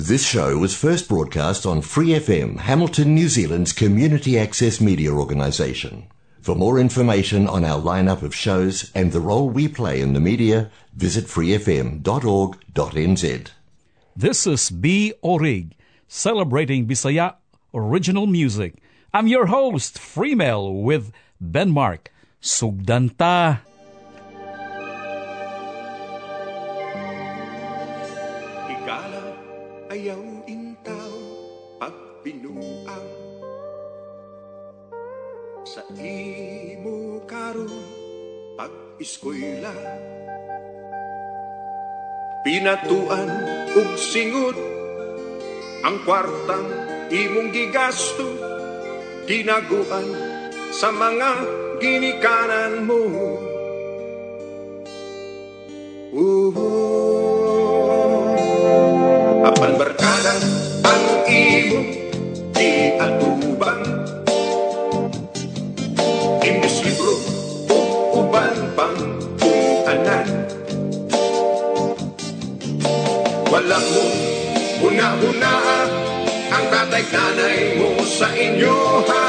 This show was first broadcast on Free FM, Hamilton, New Zealand's community access media organisation. For more information on our lineup of shows and the role we play in the media, visit freefm.org.nz. This is B Orig, celebrating Bisaya original music. I'm your host, Freemel, with Ben Mark. Sugdanta. Ikala ayaw intaw pag binuang sa imo karon pag eskwela pinatuan ug singod ang kwartang imong gigasto tinaguan sa mga ginikanan mo. Apan barkada ang imo di atubang imbis libro uban pang anan wala mo una-una ang tatay-tanay mo sa inyo ha.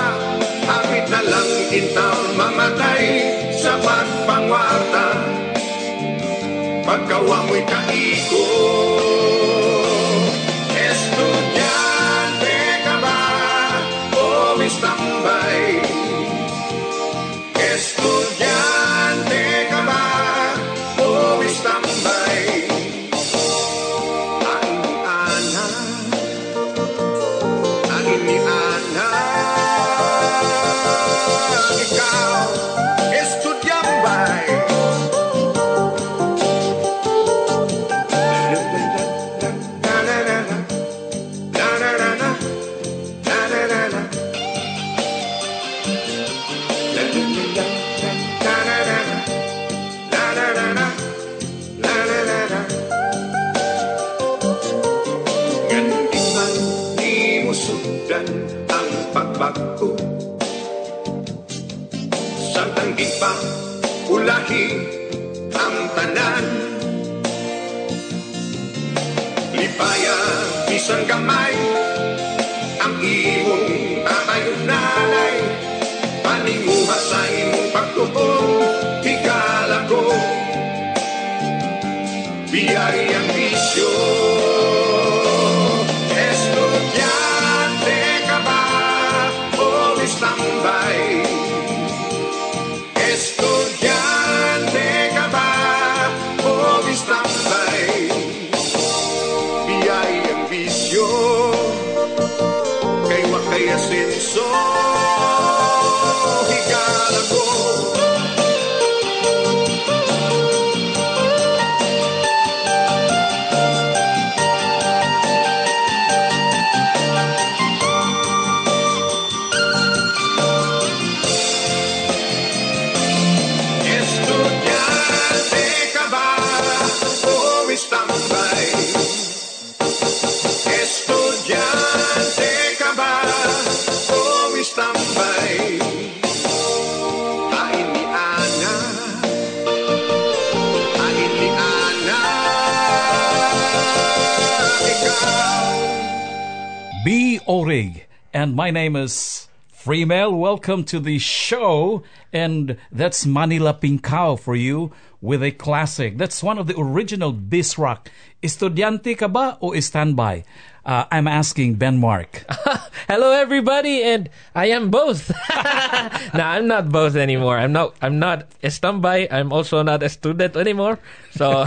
Hapit na lang intaw mamatay sa pagpangwarta. Pagkawa mo'y kaiko. Estudyante ka ba? O may standby? Estudyante ka ba? O may standby? Ani-ana ikaw, estudyang bay. Ganit man di mo sundan ang pagbagko pa ulahi ang tanan lipaya bisan gamay ang imong tatay ug nanay paninguha sa imong pagtubong higala ko biyay ang bisyo. So he gotta go. Estudiante ka ba? Oh, standby. Estudiante ka ba? Tambay kain ni Ana, kain ni Ana ikaw. B Orig, and my name is Freemel. Welcome to the show, and that's Manila Pinkao for you with a classic. That's one of the original Bis rock. Estudyante ka ba o standby? I'm asking Ben Mark. Hello, everybody, and I am both. No, I'm not both anymore. I'm not a standby. I'm also not a student anymore. So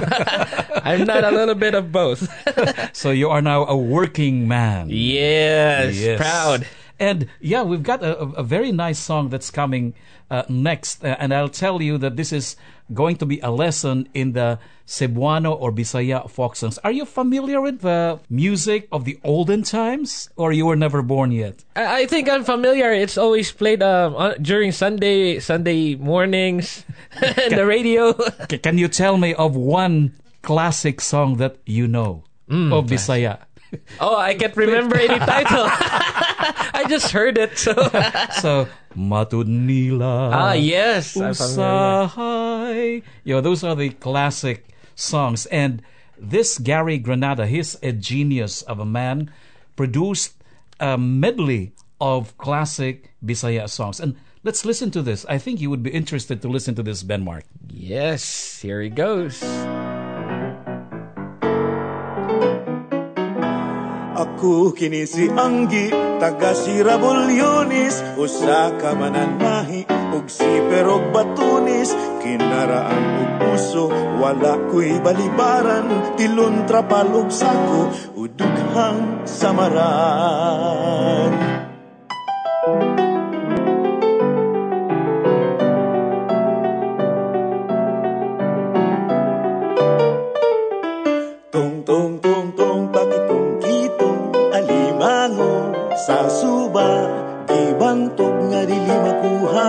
I'm not a little bit of both. So you are now a working man. Yes. Proud. And yeah, we've got a very nice song that's coming next, and I'll tell you that this is going to be a lesson in the Cebuano or Bisaya folk songs. Are you familiar with the music of the olden times, or you were never born yet? I think I'm familiar. It's always played during Sunday mornings on the radio. Can you tell me of one classic song that you know of Bisaya? Oh, I can't remember any title. I just heard it. So Matud Nila. Ah, yes. Usahay. You know, those are the classic songs. And This Gary Granada, he's a genius of a man, produced a medley of classic Bisaya songs. And let's listen to this. I think you would be interested to listen to this, Ben Mark. Yes, here he goes. Aku kini si Anggi, taga si Rabulyonis, usa ka mananahi, ug si Perog Batunis, kinaraan ug puso, wala ko'y balibaran, tilun trapalog sako, udughang samaran. Sa suba, di bantog nga dili makuha.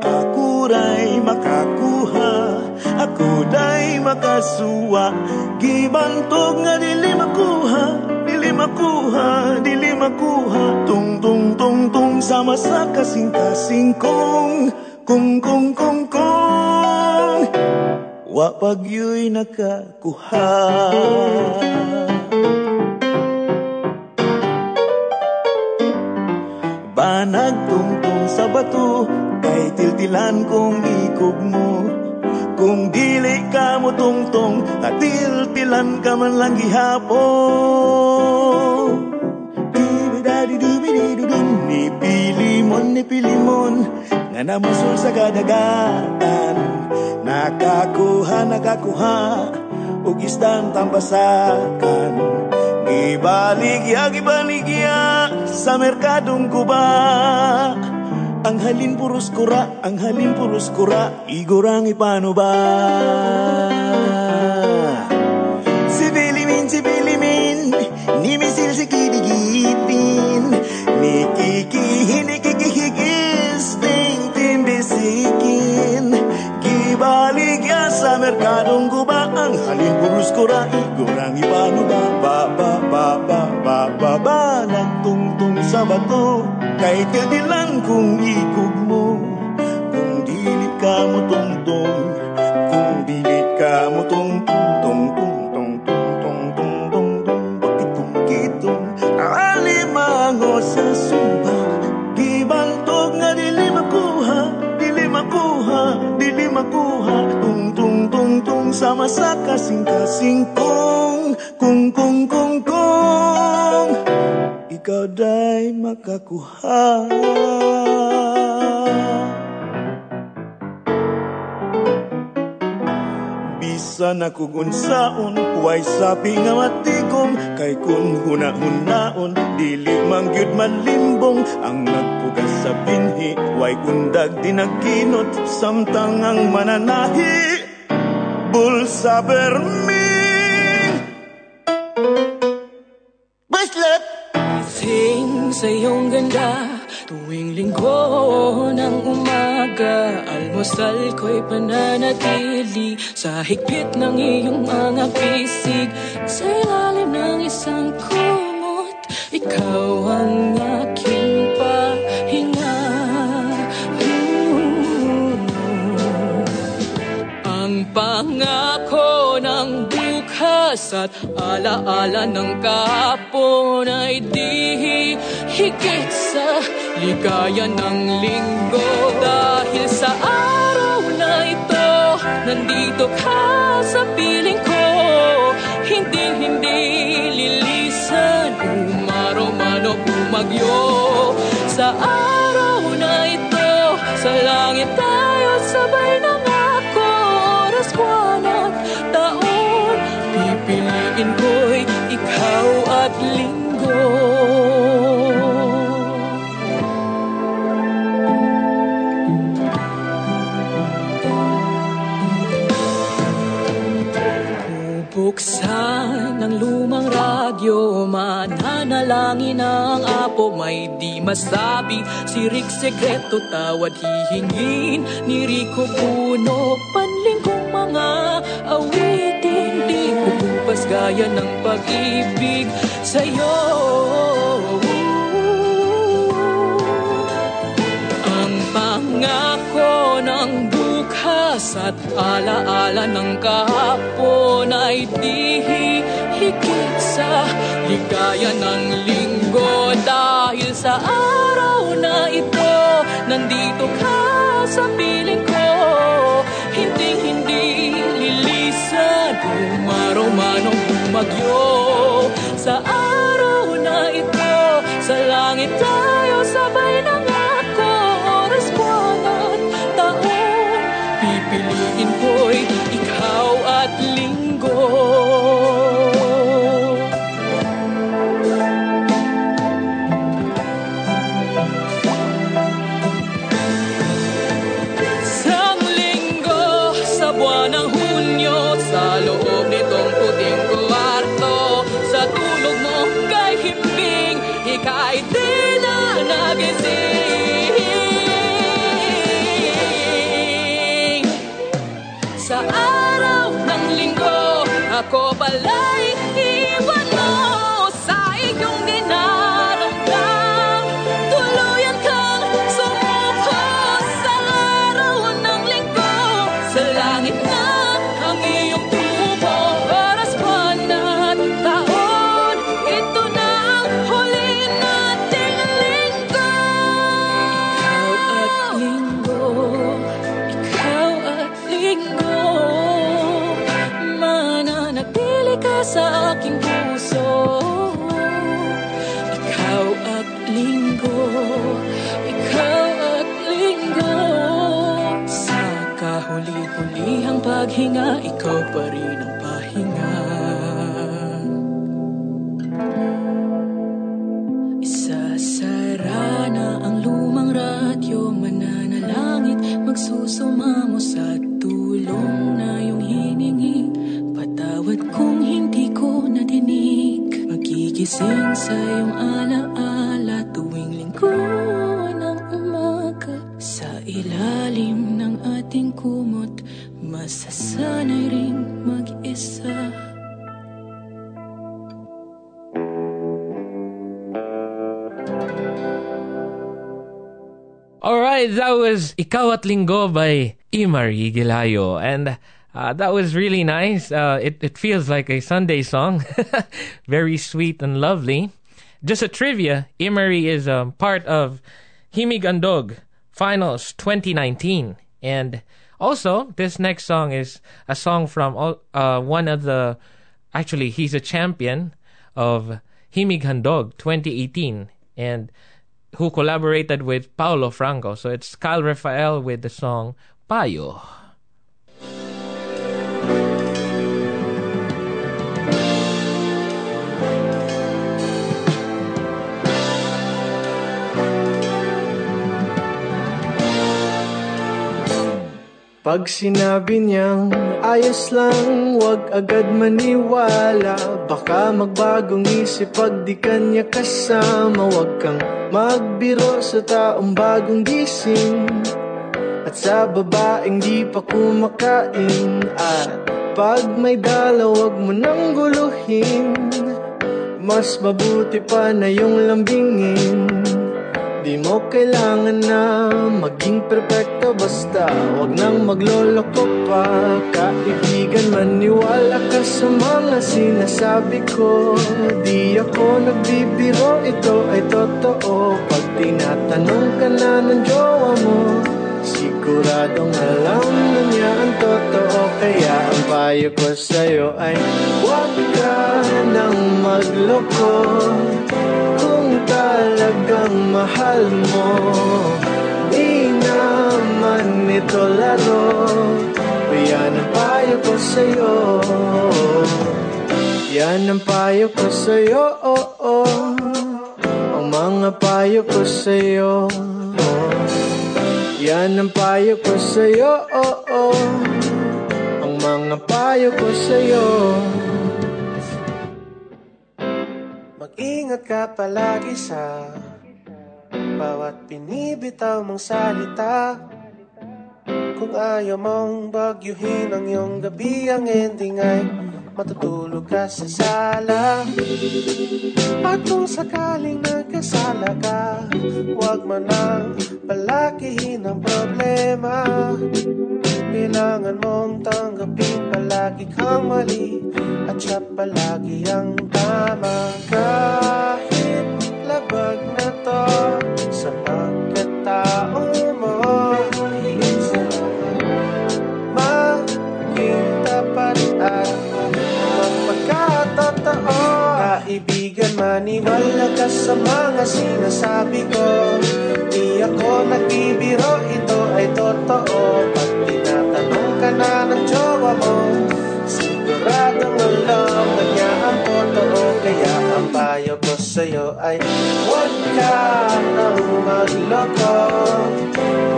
Ako ray makakuha, ako day makasuwa. Di bantog nga dili makuha, dili makuha, dili makuha. Tung tung tung tung sama sa kasing-kasing kong kong. Wa pag yu'y nakakuha. Nagtungtong sa bato, kay tiltilan kong ikog mo. Kung dili ka mo tungtong, tatiltilan ka man lang gihapon. Ni pilimon, nga namusul sa kadagatan. Nakakuha, ug isdang tambasakan. Gibaligya, sa merkadong Kuba. Ang halin puros kura, igorang ipano ba? Si Bilimin, ni misil si kidigipin, ni kikihin, ni kikihigis, ting timbisikin. Gibaligya sa merkadong Kuba, ang halin puros kura, igorang ipano ba? Bababa ng tungtong sa bato, kahit kadilan kung ikog mo. Kung dili ka mo tungtong, kung dili ka mo tungtong, tungtong, bakit tungkitong alimango sa sumba. Gibantog nga dili makuha, dili makuha, dili makuha. Tungtong sama sa kasing-kasing kung ikaw day makakuha. Bisan ako gunsaon, huway sabi nga matikom, kay kun huna-hunaon, dili mang gyud manlimbong. Ang nagpugas sa binhi, huway kundag dinagkinot, samtang ang mananahi bulsa bermi. Sa iyong ganda, tuwing linggo ng umaga, almusal ko'y pananatili sa higpit ng iyong mga pisig. Sa ilalim ng isang kumot, ikaw ang aking pahinga. Ang pangako ng bukas at alaala ng kahapon ay di higit sa ligaya ng linggo. Dahil sa araw na ito, nandito ka sa piling ko. Hindi lilisan, umaraw man o bumagyo. Sa araw na ito, sa langit tayo sabay na ako. Oras ko anak taon, pipiliin ko'y ikaw at linggo. Buksan ng lumang radyo, mananalangin ang apo, may di masabi, sirik sekreto, tawad hihingin, ni Rico Puno, panlinggong mga awitin, di kukupas gaya ng pag-ibig sa'yo. Ang pangako ng bukas at alaala ng kahapon ay tihi higit sa ligaya ng linggo. Dahil sa araw na ito, nandito ka sa piling ko. Hinding-hindi lilisan kung araw man ang bumagyo. Sa araw na ito, sa langit tayo sabay ng ako. Oras ko at taon, pipiliin ko'y ikaw at linggo. Ako pala'y iwan mo sa iyong dinaramdam. Tuluyan kang sumuko sa araw ng linggo. Sa langit na ang iyong tubo. Oras pa na taon, ito na ang huli nating linggo. Ikaw at linggo, ikaw at linggo. Sa aking puso, ikaw at linggo, ikaw at linggo. Sa kahuli-hulihang paghinga, ikaw pa rin ang pahinga. Isasara na ang lumang radyo, mananalangit, magsusumamo sa tulong na iyong hiningi. Patawad kung hindi ko nadinig, magigising sa iyong alaala tuwing linggo ng umaga. Sa ilalim ng ating kumot, masasanay ring mag-isa. Alright, that was Ikaw at Linggo by Imari Gilayo. And that was really nice. It feels like a Sunday song. Very sweet and lovely. Just a trivia, Imari is part of Himig Handog Finals 2019. And also, this next song is a song from one of the... Actually, he's a champion of Himig Handog 2018. And who collaborated with Paolo Frango. So it's Kyle Rafael with the song Payo. Pag sinabi niyang ayos lang, wag agad maniwala. Baka magbagong isip pag di kanya kasama. Wag kang magbiro sa taong bagong gising, at sa babaeng di pa kumakain. At pag may dala, wag mo nang guluhin. Mas mabuti pa na yung lambingin. Di mo kailangan na maging perpekto, basta wag nang magloloko pa. Kaibigan, maniwala ka sa mga sinasabi ko. Di ako nagbibiro, ito ay totoo. Pag tinatanong ka na ng jowa mo, siguradong alam na niya ang totoo. Kaya ang payo ko sa'yo ay wag ka nang magloko. Talagang mahal mo, di naman ito laro. Yan ang payo ko sa'yo, yan ang payo ko sa'yo. Ang mga payo ko sa'yo, yan ang payo ko sa'yo. Ang mga payo ko sa'yo. Ingat ka palagi sa bawat pinibitaw mong salita. Kung ayaw mong bagyuhin ang iyong gabi, ang ending ay matutulog ka sa sala. At kung sakaling nagkasala ka, huwag mo nang palakihin ang problema. kailangan mong tanggapin. Palagi kang mali at siya palagi ang tama. Kahit labag na to sa pagkatao mo, maging tapat at magpagkatotoo. Kaibigan, maniwala ka sa mga sinasabi ko. Di ako nagbibiro, ito ay totoo. Pag tinatanong ka na ng jowa mo, siguradong alam na niya ang totoo. Kaya ang payo ko sa'yo ay huwag ka nang magloko.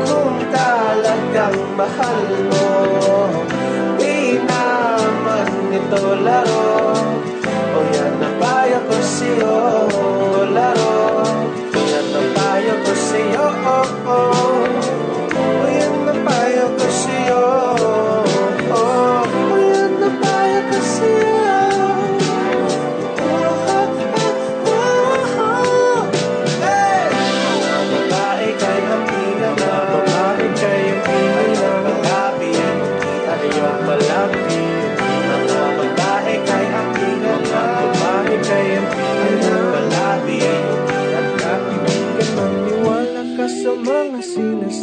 Kung talagang mahal mo, di naman ito laro. O yan ang payo ko sa'yo, laro.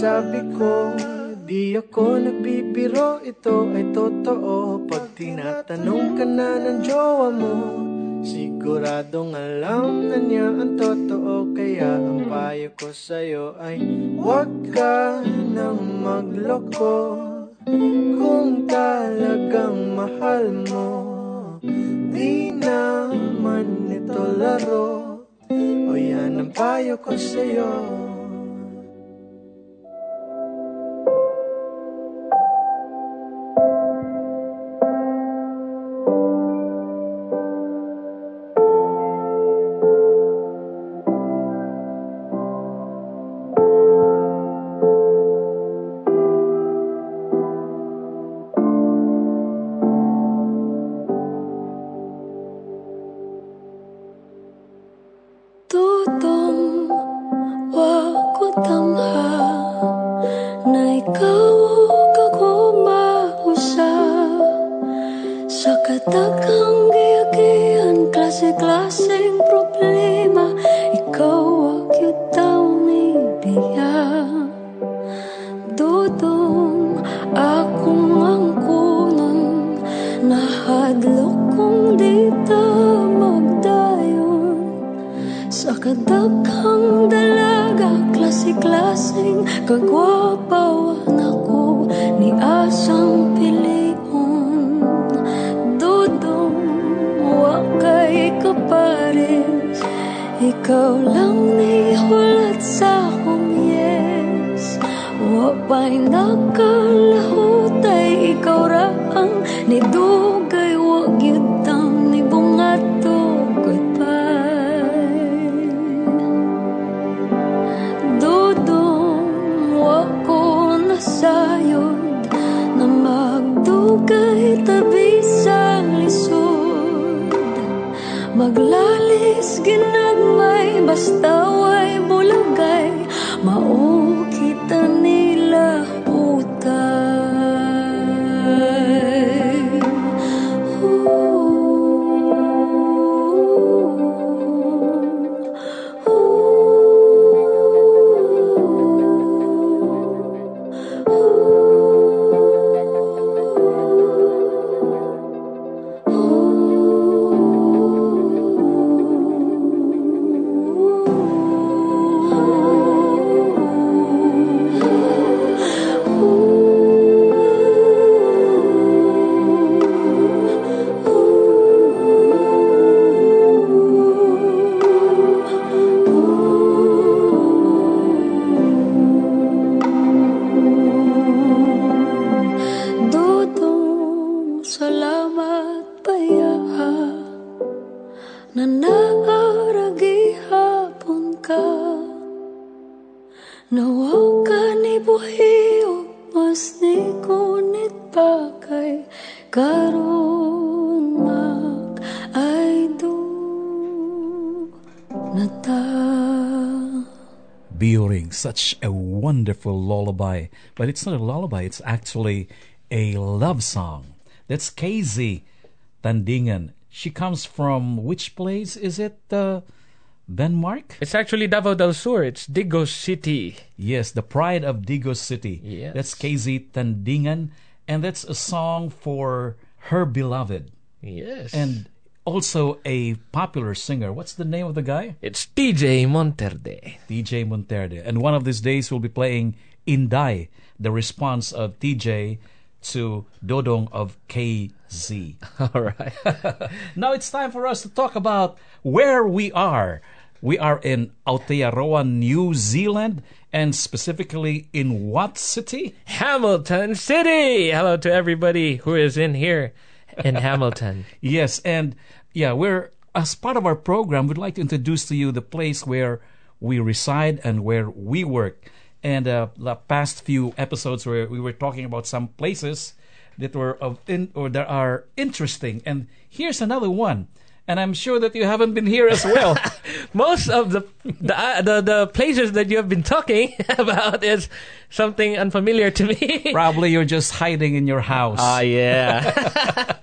Sabi ko, di ako nagbibiro, ito ay totoo. Pag tinatanong ka na ng jowa mo, siguradong alam na niya ang totoo. Kaya ang payo ko sa'yo ay huwag ka nang magloko. Kung talagang mahal mo, di naman ito laro. O yan ang payo ko sa'yo. B Orig, such a wonderful lullaby. But it's not a lullaby, it's actually a love song. That's KZ Tandingan. She comes from which place? Is it Ben Mark? It's actually Davao del Sur. It's Digos City. Yes, the pride of Digos City. Yes. That's KZ Tandingan. And that's a song for her beloved. Yes. And also a popular singer. What's the name of the guy? It's TJ Monterde. TJ Monterde. And one of these days we'll be playing Inday, the response of TJ to Dodong of KZ. All right. Now it's time for us to talk about where we are. We are in Aotearoa, New Zealand. And specifically in what city? Hamilton City! Hello to everybody who is in here in Hamilton. Yes, and yeah, we're, as part of our program, we'd like to introduce to you the place where we reside and where we work. And the past few episodes where we were talking about some places that were of that are interesting. And here's another one. And I'm sure that you haven't been here as well. Most of the places that you have been talking about is something unfamiliar to me. Probably you're just hiding in your house. Ah, yeah.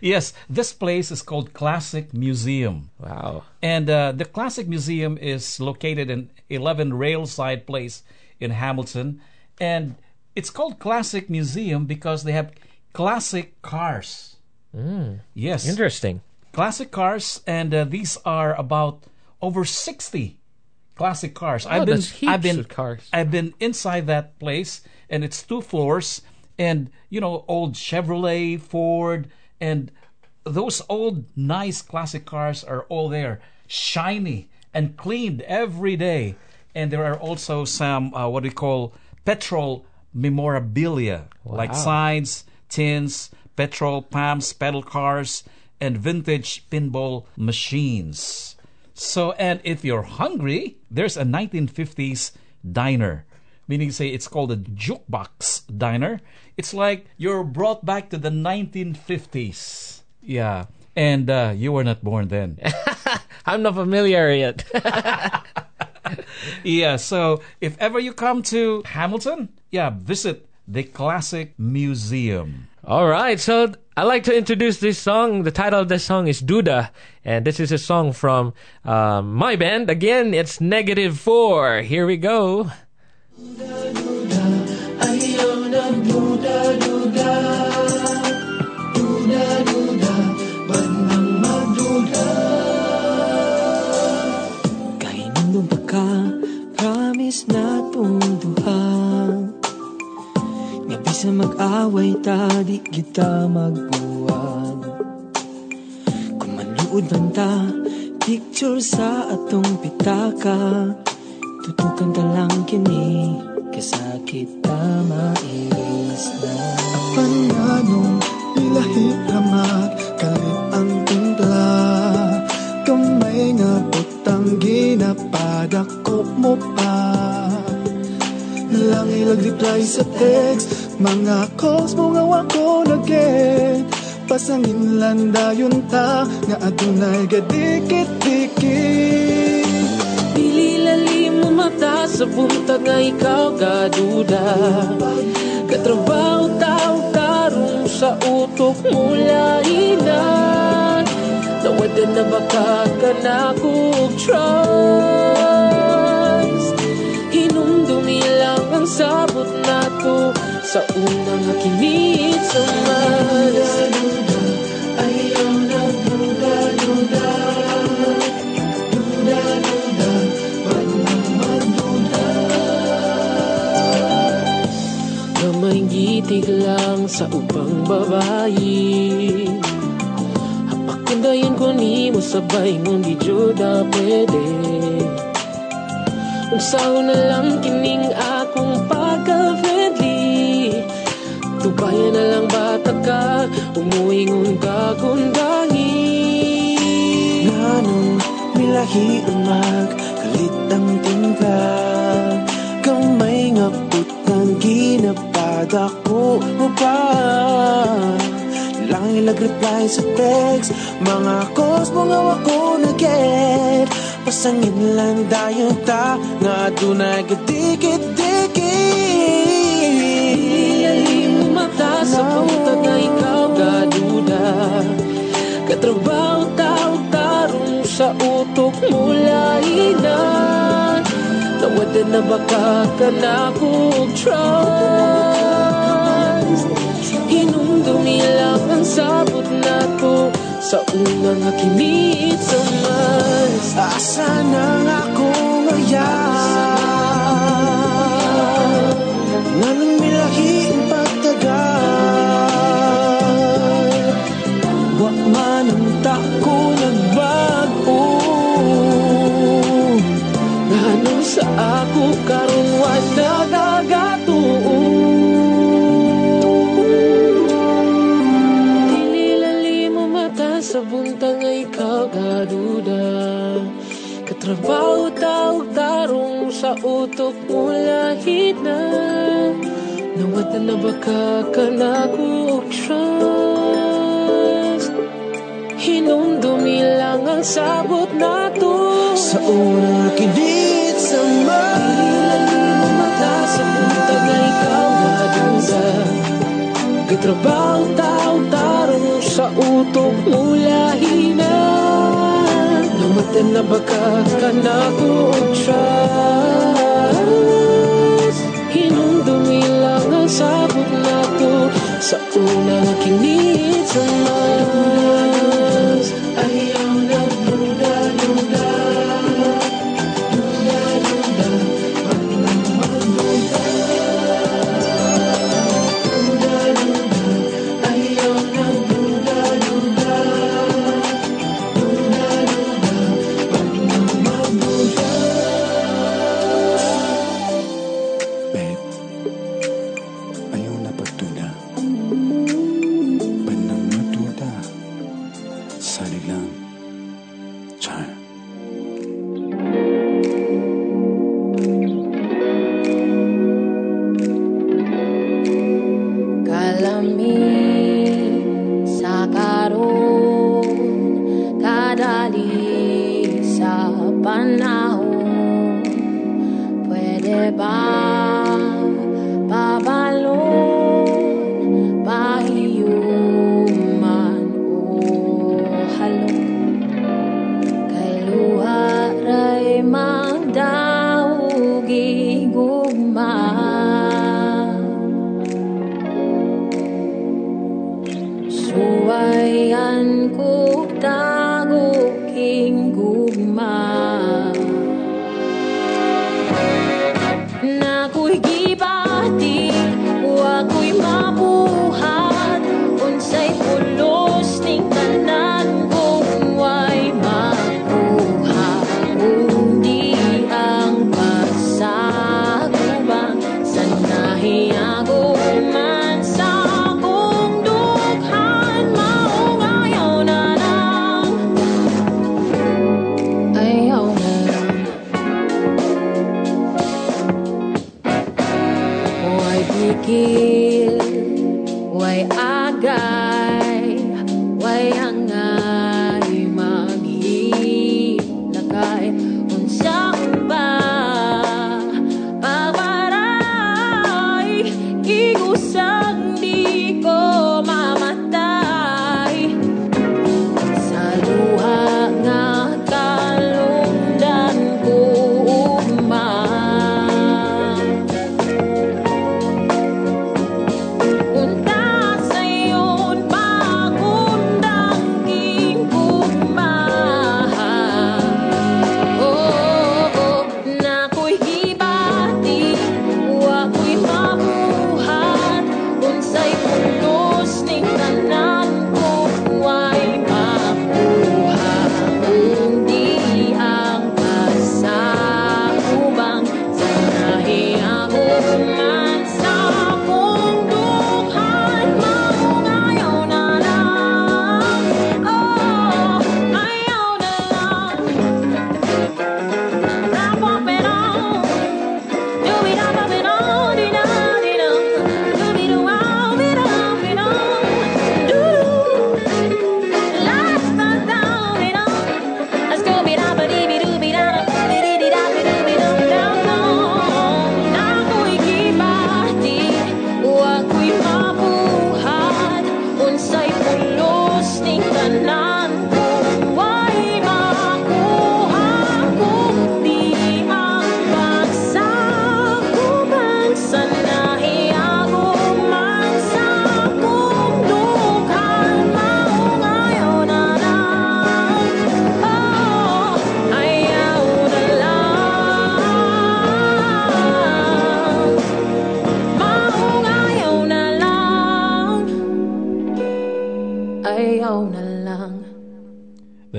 Yes, this place is called Classic Museum. Wow. And the Classic Museum is located in 11 Railside Place in Hamilton. And it's called Classic Museum because they have classic cars. Mm. Yes. Interesting. Classic cars, and these are about over 60 classic cars. Oh, I've been I've been inside that place, and it's 2 floors, and you know, old Chevrolet, Ford, and those old nice classic cars are all there, shiny and cleaned every day. And there are also some what we call petrol memorabilia, like signs, tins, petrol pumps, pedal cars, and vintage pinball machines. So, and if you're hungry, there's a 1950s diner. Meaning, say, it's called a jukebox diner. It's like you're brought back to the 1950s. Yeah. And you were not born then. I'm not familiar yet. Yeah, so if ever you come to Hamilton, yeah, visit the Classic Museum. All right, so I'd like to introduce this song. The title of this song is Duda, and this is a song from my band. Again, it's Negative Four. Here we go. Duda, duda, ayaw na duda, duda. Duda, duda, ba't nang magduda? Kainindong pagka, promise na tunduhan. Ngabisa mag-away, tadik kita magbuwag. Kung maluod man ta, picture sa atong pitaka. Tutukan ta lang kini, kasakit ta mairis na. Apananong nilahit ramat, kalit ang timpla. Kamay nga putang ginapadakop mo pa. Lang ilag-reply sa text, mga calls mong awa ko nag-get. Pasangin lang dayon ta, nga adunay gadikit-dikit. Pililalim mo mata sa buntag nga ikaw kaduda. Katrabaho tao tarong sa utok mo lainan. Tawadan na baka ka na kug-trust. Hinumdumi lang ang sabot na to sa unang nakinit sa mas. Duda-duda, ayaw na duda-duda. Duda-duda, ba't nang magduda? Gamay'ng gitig lang sa upang babae. Hapakundayan ko ni mo sabay ngon di Diyoda pwede. Unsaw na lang kining akong pagka-friendly. Tubayan na lang bata ka, umuingon ka kundangi. Nanong milahi ang magkalit ang tingka. Kamay nga putang ginapada ko mo pa. Lang ilag-reply sa text, mga calls mong awa ko nag-get. sangit lang tayong ta nga tunay kadikit-dikit. Hindi mo mata sa puntad na ikaw kaduda. Katrabaho taong tarong sa utok mo lainan. Tawadan na baka ka na kutras. Inundumi lang ang sabot na ko sa unang nakinit sa mas. Asan ang akong ayaw na nang milahiin pagtagal. Wag man ang tako nagbago na nung sa ako karon wag nagagatuo. Sa buntang ay kagaduda. Katrabaho taog tarong sa utok mo lahit na. Nawatan na baka ka nag-trust. Hinumdumi lang ang sabot na to. Sa unang kinit sa mga ilalim ang mata. Sa buntang ay kagaduda. Katrabaho taog tarong sa utok mo lahina. Namatan na baka ka nag-trust. Hinundumi lang ang sabot na to. Sa unang kinit sa mas. Ayaw na duda-duda. Suwayan ko tago king gugma.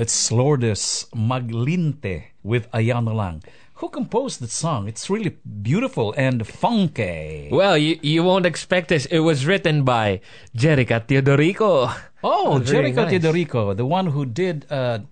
It's Lourdes Maglinte with Ayan Lang. Who composed the song? It's really beautiful and funky. Well, you won't expect this. It was written by Jerica Teodorico. Oh, Jerica Teodorico, the one who did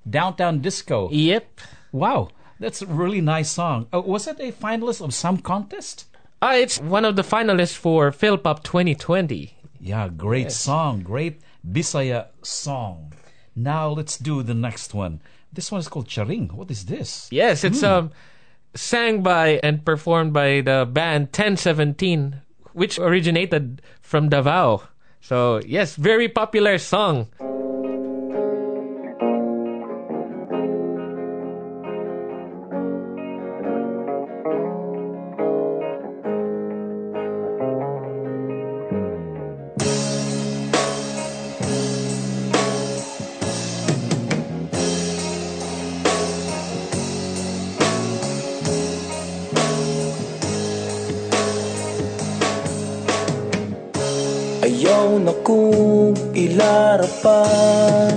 Downtown Disco. Yep. Wow, that's a really nice song. Was it a finalist of some contest? It's one of the finalists for Philpop 2020. Yeah, great song, great Bisaya song. Now let's do the next one. This one is called Charing. What is this? Yes, it's sang by and performed by the band 1017, which originated from Davao. So, yes, very popular song. Ayaw na kong ilarapan,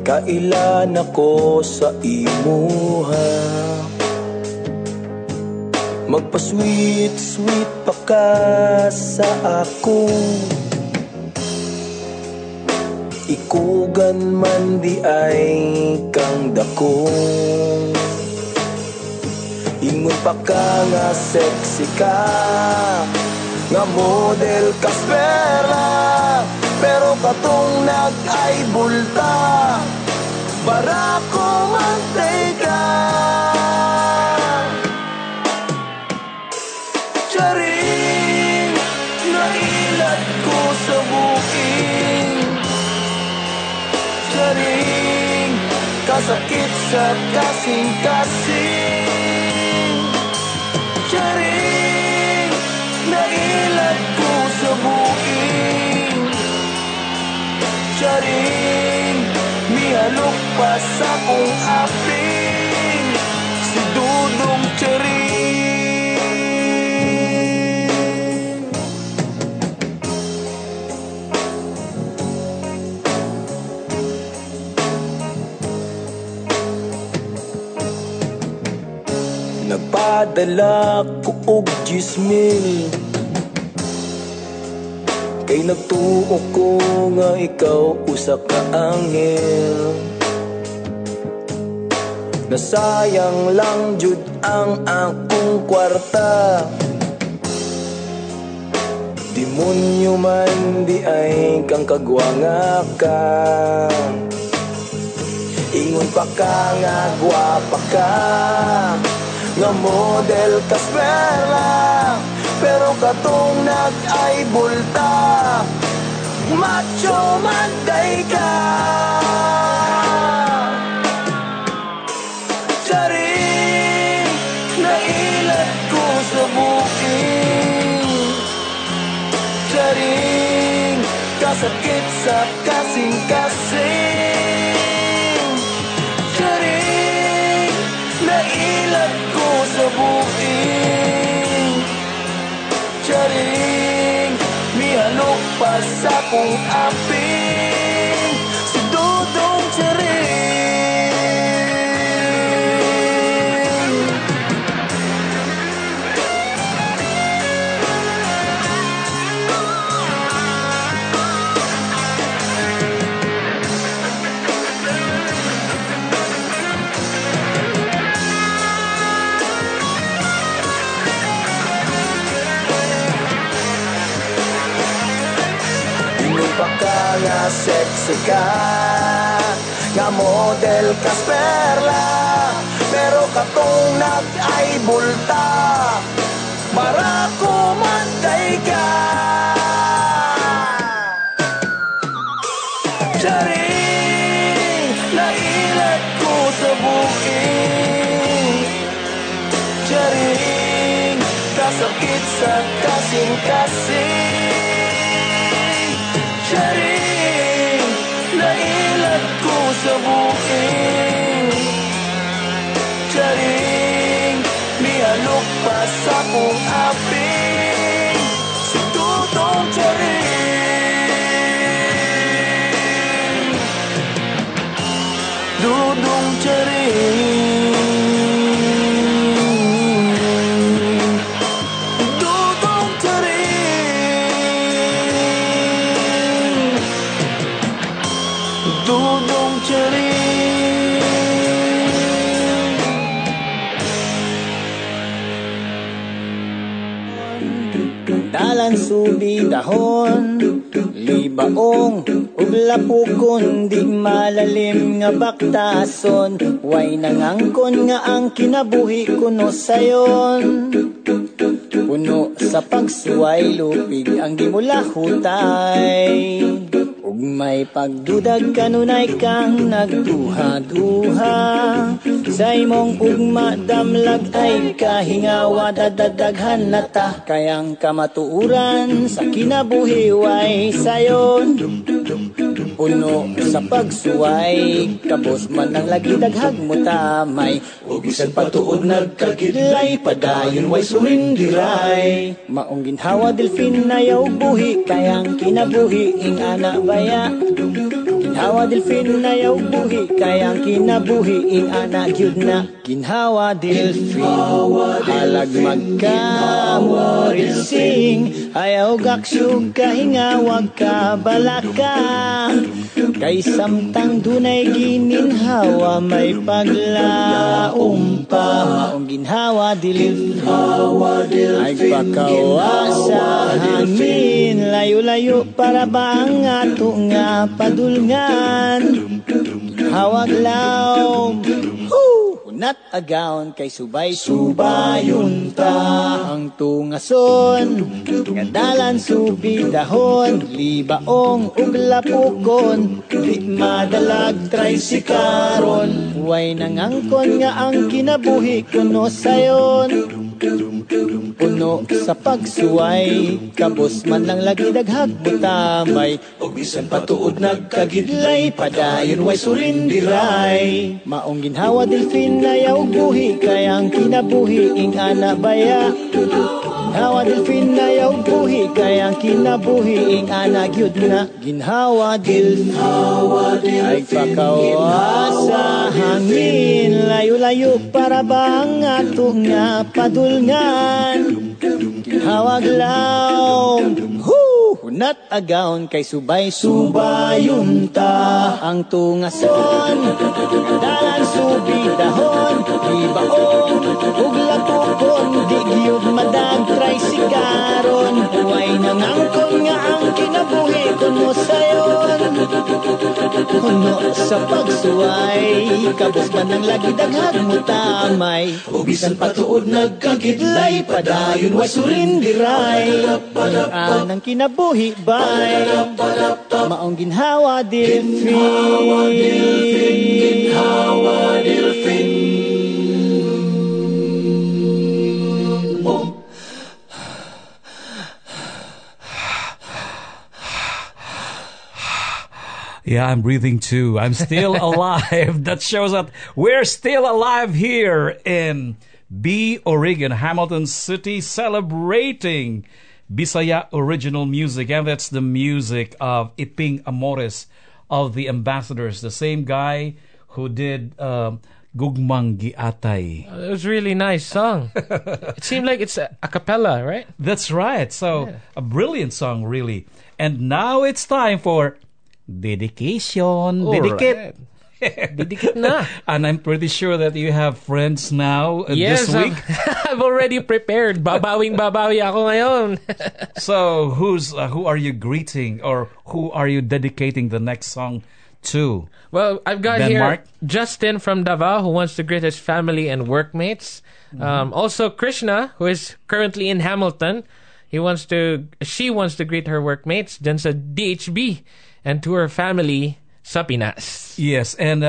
kailan ako sa imuha. Magpa-sweet-sweet pa ka sa ako, ikugan man di ay kang dako. Ingon pa ka nga sexy ka, nga model kas pera, pero katong nag ay bulta, para ko mantega. Charing, nailat ko sa buking. Charing, kasakit sa kasing-kasing. Charing, nailat ko sa buking. Charing, mihalok pa sa kong aping. Si Dudong Charing. Nagpadala ko og jismil, kay nagtuo ko nga ikaw usa ka anghel. Nasayang lang jud ang akong kwarta, demonyo man di ay kang kagwanga ka. Ingon pa ka nga gwapa ka, nga model kas pera, pero katong nag ay bulta, macho manday ka. Charing, nailat ko sa buking. Charing, kasakit sa kasing-kasing. Charing, nailat sa buking. Charing, mihalok pa sa kong aping. Si Dudong Charing. Baka nga sexy ka, nga model kas perla, pero katong nag ay bulta, para kumantay ka. Charing, nailat ko sa buking. Charing, kasakit sa kasing-kasing. Charing, nailat ko sa buking. Charing, mihalok pa sa kong aping. Si Dudong Charing. dudung cering, dudung cering, dudung cering. Dalan subi dahon, libaong uglapukon, di malalim nga baktason, way nangangkon nga ang kinabuhi kuno sayon. Puno sa pagsuway, lupig ang gimulahutay, ug may pagdudag kanunay kang nagduha-duha. Sa imong ugma damlag ay kahingawa, dadadaghan na ta, kayang kamatuuran sa kinabuhi way sayon. Puno sa pagsuway, kabos man ang lagi daghag mo tamay, ug bisan patuod nagkakidlay, padayon way surindiray. Maong ginhawa delfin nayaw buhi, kayang kinabuhi ing ana baya. Ginhawa delfin nayaw buhi, kayang kinabuhi ing ana gyud na. Ginhawa delfin, halag magkamorising, ayaw gaksug kahingawag kabalaka. Kay samtang dunay gininhawa, may paglaom pa. Maong ginhawa dilin, ay pakawa sa hangin, layo-layo para ba ang ato nga padulngan. Hawag laom, unat agaon, kay subay-subayon ta. Ang tungason, nga dalan subi dahon, libaong uglapukon, di madalag try si karon. Way nangangkon nga ang kinabuhi kuno sayon. Puno sa pagsuway, kabos man lang lagi daghag butamay, og bisan patuod nagkagidlay, padayon way surindiray. Maong ginhawa delfin nayaw buhi, kayang kinabuhi ing ana baya. Ginhawa delfin nayaw buhi, kayang kinabuhi ing ana gyud na. Ginhawa delfin, ay pakawa sa hangin, layo-layo para bang ato nga padulngan. Hawag laong, hunat agaon, kay subay-subayon ta. Ang tungason, dalan subi dahon, ibaong, uglapukon, di giyod madagtray si karon. Huway nangangkon nga ang kinabuhi kuno sayon. Kuno sa pagsuway, kabos man ang lagi daghag mo tamay, o bisan patuod nagkagidlay, padayon way surindiray. Anang kinabuhi bay, maong ginhawa delfin, ginhawa delfin. Yeah, I'm breathing too. I'm still alive. That shows that we're still alive here in B Orig, Hamilton City, celebrating Bisaya original music. And that's the music of Iping Amores of the Ambassadors, the same guy who did Gugmang Giatay. It was a really nice song. It seemed like it's a cappella, right? That's right. So yeah, a brilliant song, really. And now it's time for dedication. Dedicate. Right. Dedicate na. And I'm pretty sure that you have friends now this week. I've already prepared. Babawing ako ngayon. So, who are you greeting, or who are you dedicating the next song to? Well, I've got Ben here Mark. Justin from Davao, who wants to greet his family and workmates. Mm-hmm. Also Krishna, who is currently in Hamilton. She wants to greet her workmates dyan sa DHB. And to her family, sa Pinas. Yes, and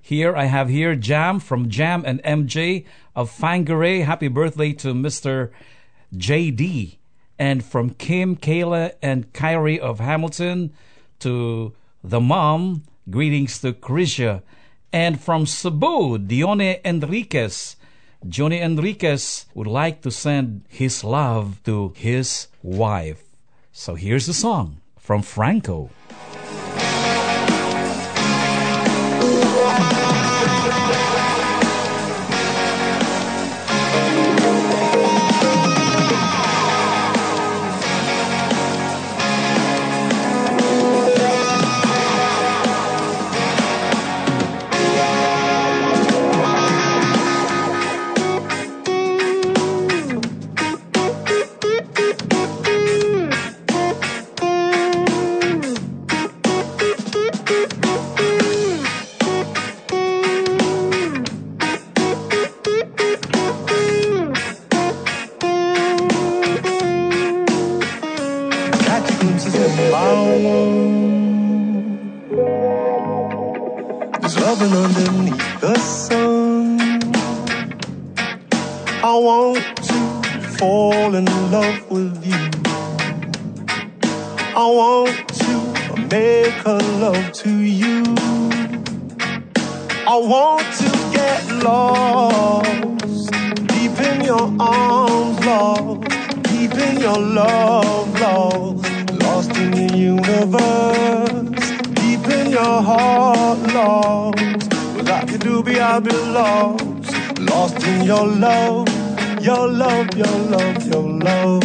here I have here Jam from Jam and MJ of Fangaray. Happy birthday to Mr. JD. And from Kim, Kayla, and Kyrie of Hamilton to the mom, greetings to Krisha. And from Cebu, Johnny Enriquez would like to send his love to his wife. So here's the song from Franco. sing the song. I want to fall in love with you. I want to make a love to you. I want to get lost deep in your arms, love, deep in your love, love, lost in the universe, deep in your heart, love. Without you, doobie, I'll be lost, lost in your love, your love, your love, your love.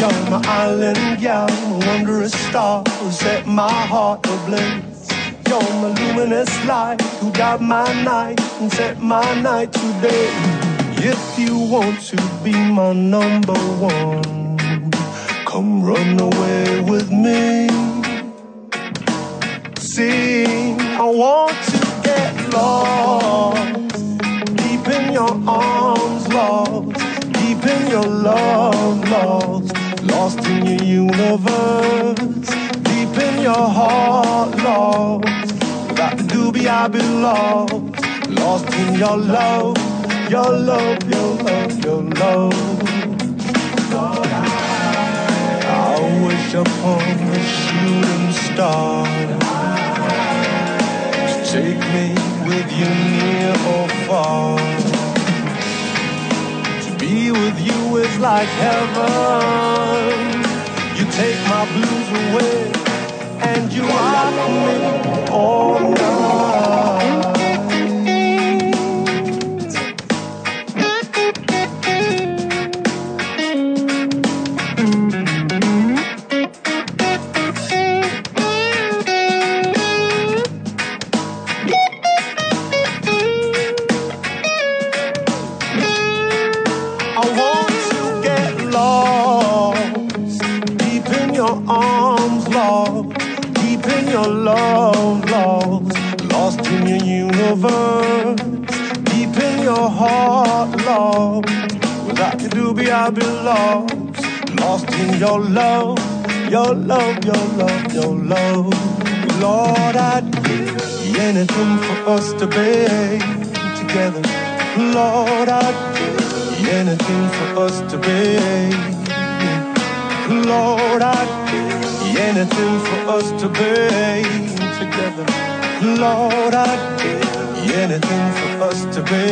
You're my island gal, wondrous star who set my heart ablaze. You're my luminous light who got my night and set my night today. If you want to be my number one, come run away with me. See, I want to get lost deep in your arms, lost deep in your love, lost, lost in your universe, deep in your heart, lost. Without the doobie, I be lost, lost in your love, your love, your love, your love. Lord, I wish upon a shooting star to take me with you near or far. To be with you is like heaven. You take my blues away, and you rock me all night. Deep in your heart, love. Without you, doobie, I'll be lost, lost in your love, your love, your love, your love. Lord, I'd give anything for us to be together. Lord, I'd give anything for us to be. Lord, I'd give anything for us to be together. Lord, I'd give anything for us to be.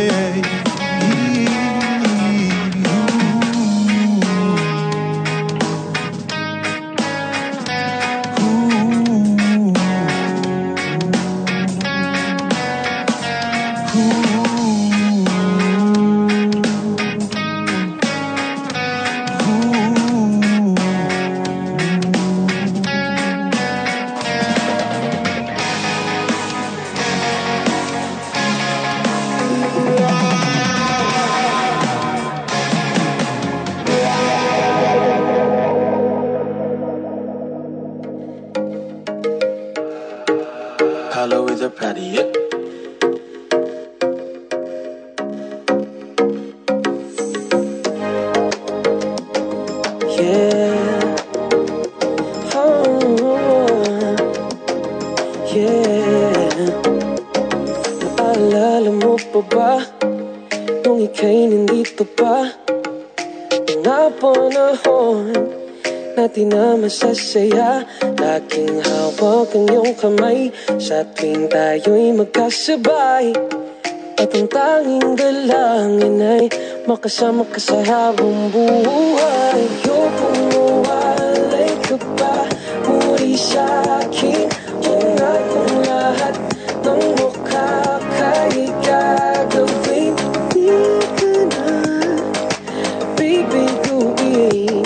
Masasaya, laking hawak ang iyong kamay. Sa tuwing tayo'y magkasabay, at ang tanging dalangin ay makasama ka sa habang buhay. Ayokong mawalay ka pa, muli sa akin. Tunay kong lahat ng mukha kay gagawin. Di ka na bibiguin,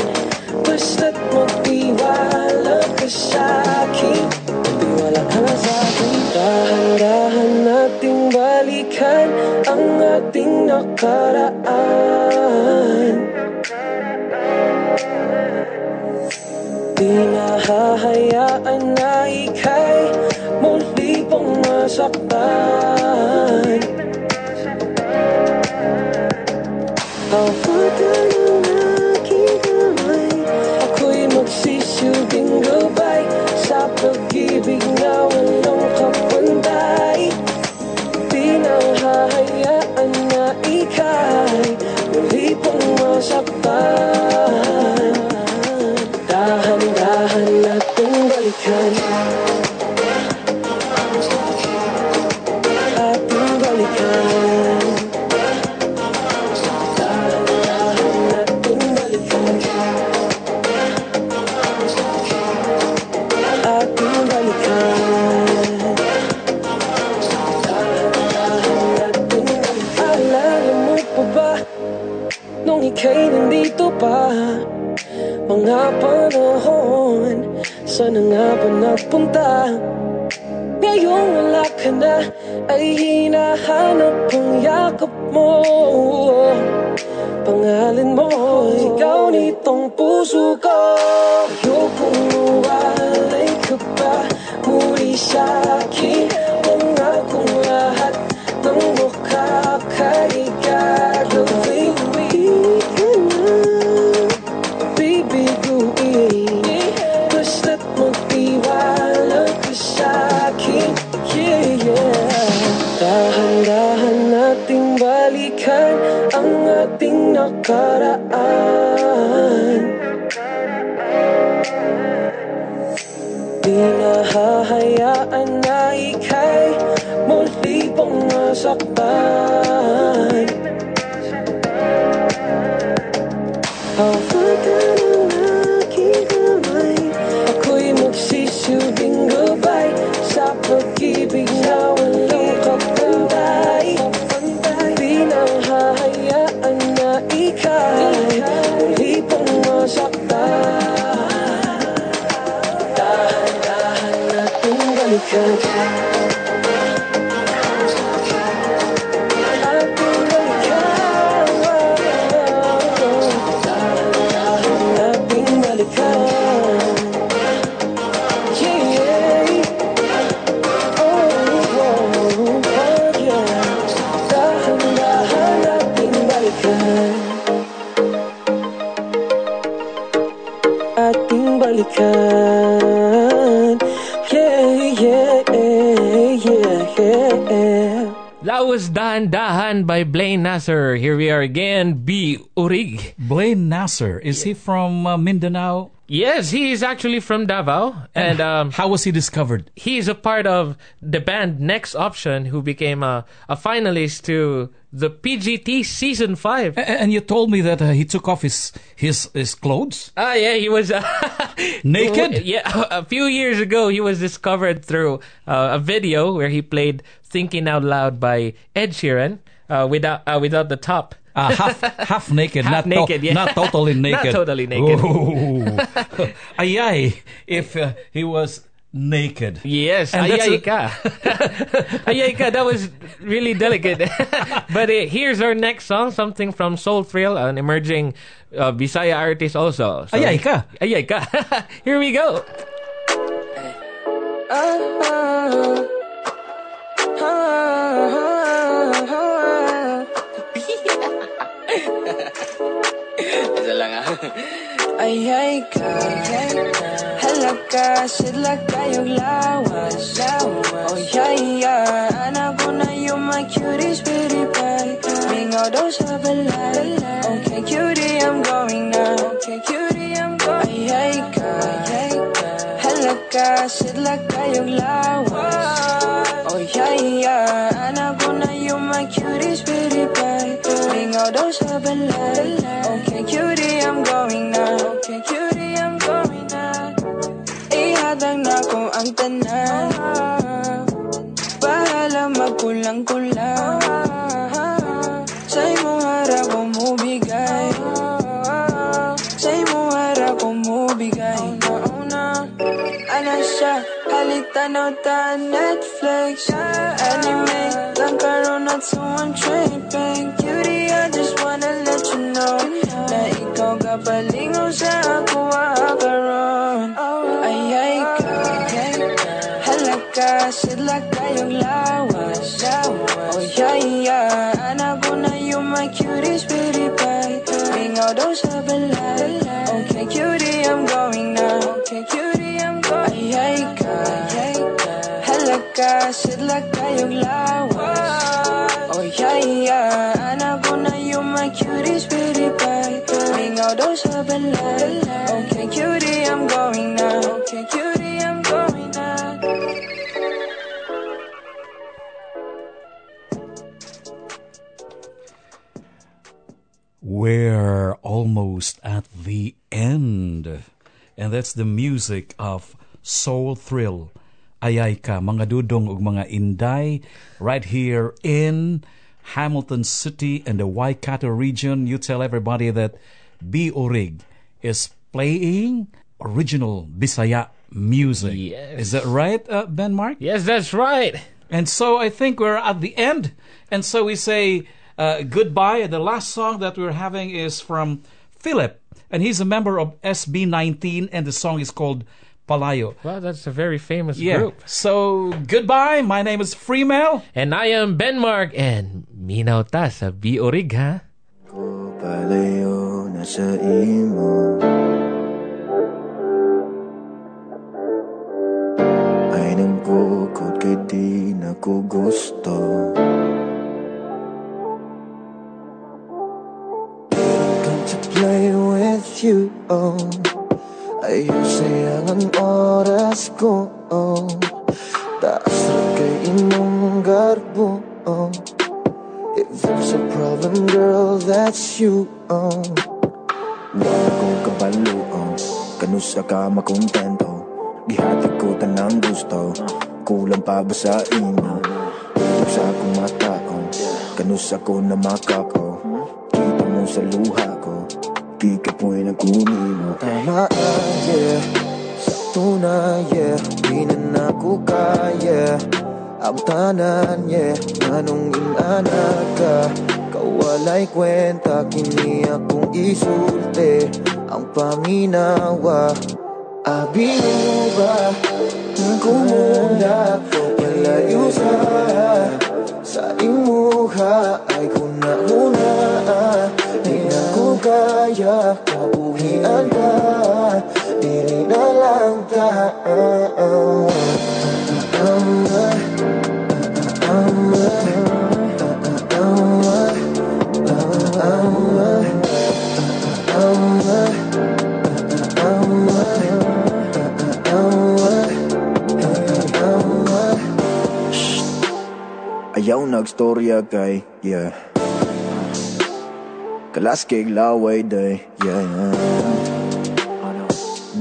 basta't magtiwala ka sa'kin. Magtiwala ka na sa'kin. Dahan-dahan nating balikan ang ating nakaraan. Di na hahayaan na ika'y muli pang masaktan. Hawakan ang aking kamay, magsisilding gabay sa pag-ibig na walang kapantay. ika'y nandito pa. Mga panahon, sana nga ba nagpunta? Ngayong wala ka na, ay hinahanap ang yakap mo. Pangalan mo, ikaw nitong puso ko. Ayokong mawalay ka pa, muli sa'kin. Pangakong lahat ng mukha kay gagawin. Di ka na bibiguin, basta't magtiwala ka sa'kin. Yeah, yeah. Dahan-dahan nating balikan ang ating nakaraan. Di nahahayaan na ika'y muli pong nasaktan. Hawak ka ng aking kamay, ako'y magsisilbing gabay sa pag-ibig na walang kapantay. Di nahahayaan na ika'y muli pong nasaktan. Ating balikan. That was Dahan Dahan by Blaine Nasser. Here we are again, B Orig. Blaine Nasser, is he from Mindanao? Yes, he is actually from Davao. And how was he discovered? He is a part of the band Next Option, who became a finalist to the PGT Season 5. And you told me that he took off his clothes? Yeah, he was... naked? Yeah, a few years ago, he was discovered through a video where he played Thinking Out Loud by Ed Sheeran without the top. Half naked, not totally naked. Not totally naked. Ayay, if he was naked. Yes, ayay ka. Ayay ka, that was really delicate. But here's our next song, something from Soul Thrill, an emerging Bisaya artist also. So, ayay ka. Ayay ka. Here we go. Ayay ka, halaka, sidla kayong lawas. Oh yeah, yeah, anak ko na yung my cuties, beauty pie. Mingaw daw sa balay. Okay cutie, I'm going now. Okay cutie, I'm going. Ayay ka, halaka, sidla kayong lawas. Oh yeah, yeah, anak ko na yung my cuties, beauty pie. Mingaw daw sa balay. Okay cutie, I'm going now. Cutie, I'm going na. Ihadang na ko ang tanan. Bahala magkulang-kulang. Sa'y mo harap ko mo bigay. Sa'y mo harap ko mo bigay. Ano siya? Halitan o ta Netflix. Anime lang karoon at someone tripping. Cutie, I just wanna let you know na ikaw kapalingaw sa ako akaroon. Ayay ka, halaka, sidla kayong lawas. Oh yeah, yeah, anak ko na yung my cuties, beauty pie. Mingaw daw sa balay. Okay cutie, I'm going now. Okay cutie, I'm going. Ayay ka, halaka, sidla kayong lawas. Oh yeah, yeah, anak ko na yung my cuties, beauty pie. Mingaw daw sa balay. Okay cutie, I'm going now. Okay cutie, I'm going now. We're almost at the end. And that's the music of Soul Thrill. Ayay ka, mga dudong ug mga inday, right here in Hamilton City and the Waikato region, you tell everybody that B Orig is playing original Bisaya music. Yes. Is that right, Ben Mark? Yes, that's right. And so I think we're at the end. And so we say goodbye. And the last song that we're having is from Philip. And he's a member of SB19. And the song is called Palayo. Well, that's a very famous group. So goodbye. My name is Freemel. And I am Ben Mark. And minaw ta sa B Orig, ha? Ko palayo na sa imo. Ainam ko kot kay di na ko gusto. Come to play with you, oh. Ayusayangan oras ko, oh. Taas na kay imong garbo, oh. If there's a problem, girl, that's you, oh. Wala kong kabalo, oh. Kanusa ka makontento. Gihati ko tanang gusto. Kulang pa ba sa imo? Tulog sa akong mata, oh. Kanusa ko na makako. Kita mo sa luha ko. Di ka po'y nagkumimo. Tama, yeah. Sa tunay, yeah. Di na ako kaya. Ang tanan, yeah. Anong inana ka? Kawalay kwenta. Kini akong isulti. Ang paminawa. Abi mo ba? Nagkumula. Malayo sa sa imuha. Ay kuna-una. Di na ko kaya. Kabuhian ka. Dili na lang ta. Ayaw nagstorya kay, yeah. Kalas kay laway day, yeah, yeah.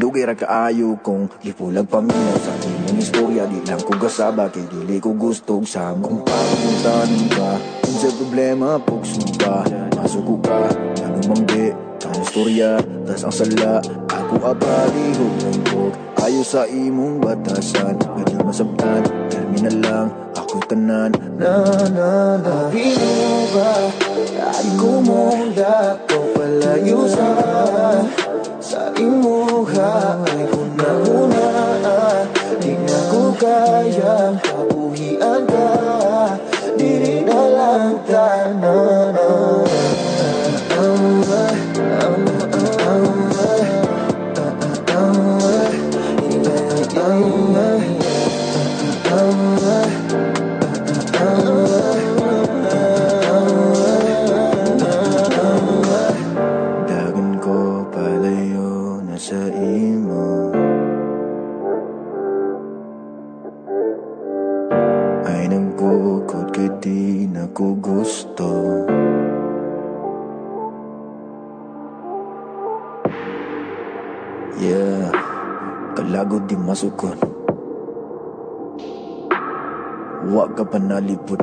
Dugay ra kaayo kung gipulag paminaw sa imong istorya. Di lang ko gasaba kay dili ko gusto sa among panguntahan ka. Kung sa problema pagsumpa, masuko ka, anumang di kang istorya, tas ang sala ako apalihog ng kog. Ayaw sa imong batasan, gadi masabtan, terminal lang. Tanan na na na ba ay kumunda ko palayo sa imuha ay una-una di na ko kaya kabuhian ka di na lang tanan. Di masukon, wag ka panalipod.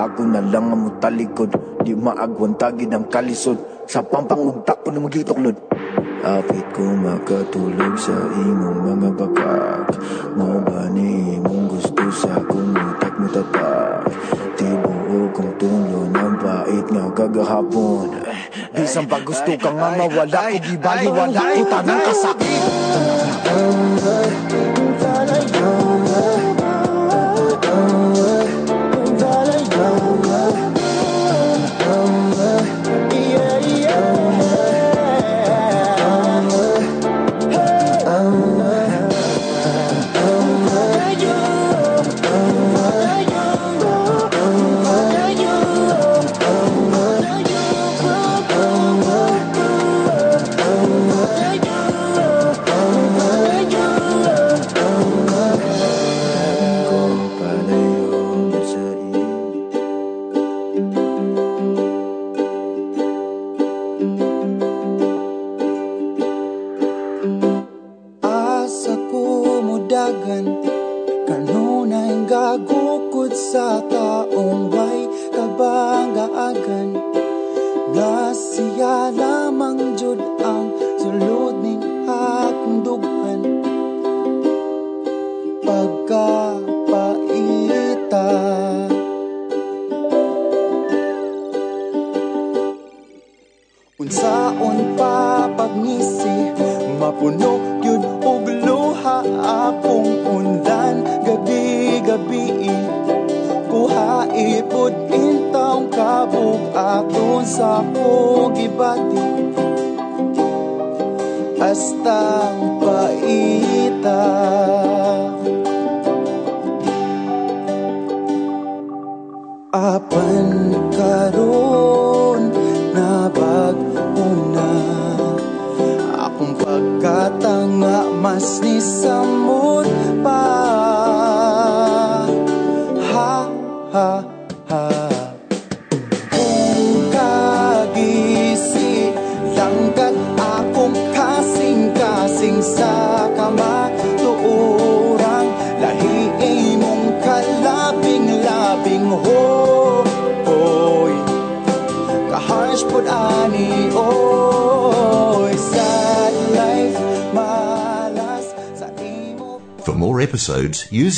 Ako na lang ang mutalikod. Di maagwantagin ang kalisod. Sa pampanguntak ko na magituklod. Apit ko makatulog sa imong mga bakak. Mo ba ni imong gusto sa akong mutak-mutatak? Tibuo kong tulon ang bait nga kagahapon. Bisang pag gusto ka nga mawala ko, di baliwala ko tanang kasakit. bukod sa taong may kabangaagan. Nga siya lamang jud ang sulod ning akong dughan. Pagkapaita unsaon pa pagngisi, mapuno yun og luha akong undan gabi-gabi. Kuhai pod intawong kabog aton sa pogibati astang paita. Apan karon na bag-una akong pagkatanga mas nisamot pa. Ha ha ha. Kung kagisi langkat akong kasing-kasing sa kama tuurang lahi mong kalabing-labing hoy kaharsh pod ani oy. For more episodes, use